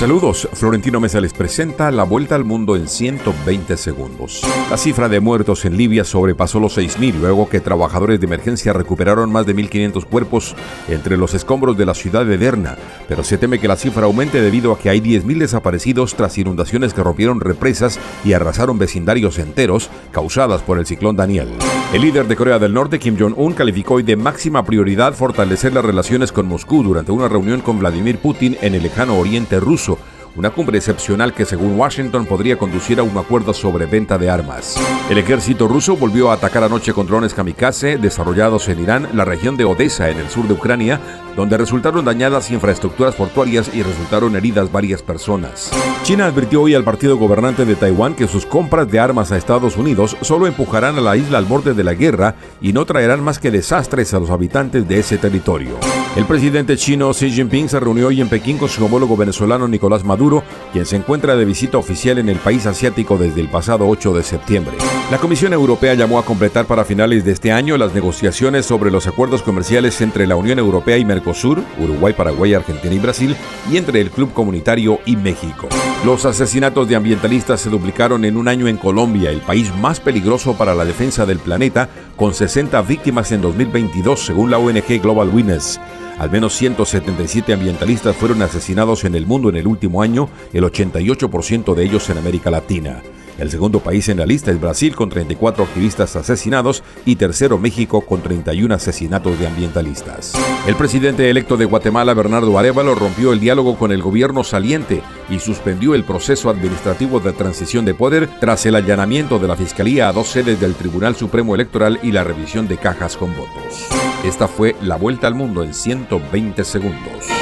Saludos, Florentino Mesa les presenta la vuelta al mundo en 120 segundos. La cifra de muertos en Libia sobrepasó los 6.000 luego que trabajadores de emergencia recuperaron más de 1.500 cuerpos entre los escombros de la ciudad de Derna, pero se teme que la cifra aumente debido a que hay 10.000 desaparecidos tras inundaciones que rompieron represas y arrasaron vecindarios enteros causadas por el ciclón Daniel. El líder de Corea del Norte, Kim Jong-un, calificó hoy de máxima prioridad fortalecer las relaciones con Moscú durante una reunión con Vladimir Putin en el lejano oriente ruso. Una cumbre excepcional que, según Washington, podría conducir a un acuerdo sobre venta de armas. El ejército ruso volvió a atacar anoche con drones kamikaze desarrollados en Irán, la región de Odessa, en el sur de Ucrania, donde resultaron dañadas infraestructuras portuarias y resultaron heridas varias personas. China advirtió hoy al partido gobernante de Taiwán que sus compras de armas a Estados Unidos solo empujarán a la isla al borde de la guerra y no traerán más que desastres a los habitantes de ese territorio. El presidente chino Xi Jinping se reunió hoy en Pekín con su homólogo venezolano Nicolás Maduro, quien se encuentra de visita oficial en el país asiático desde el pasado 8 de septiembre. La Comisión Europea llamó a completar para finales de este año las negociaciones sobre los acuerdos comerciales entre la Unión Europea y Mercosur, Uruguay, Paraguay, Argentina y Brasil, y entre el Club Comunitario y México. Los asesinatos de ambientalistas se duplicaron en un año en Colombia, el país más peligroso para la defensa del planeta, con 60 víctimas en 2022, según la ONG Global Witness. Al menos 177 ambientalistas fueron asesinados en el mundo en el último año, el 88% de ellos en América Latina. El segundo país en la lista es Brasil, con 34 activistas asesinados, y tercero México, con 31 asesinatos de ambientalistas. El presidente electo de Guatemala, Bernardo Arévalo, rompió el diálogo con el gobierno saliente y suspendió el proceso administrativo de transición de poder tras el allanamiento de la Fiscalía a dos sedes del Tribunal Supremo Electoral y la revisión de cajas con votos. Esta fue la vuelta al mundo en 120 segundos.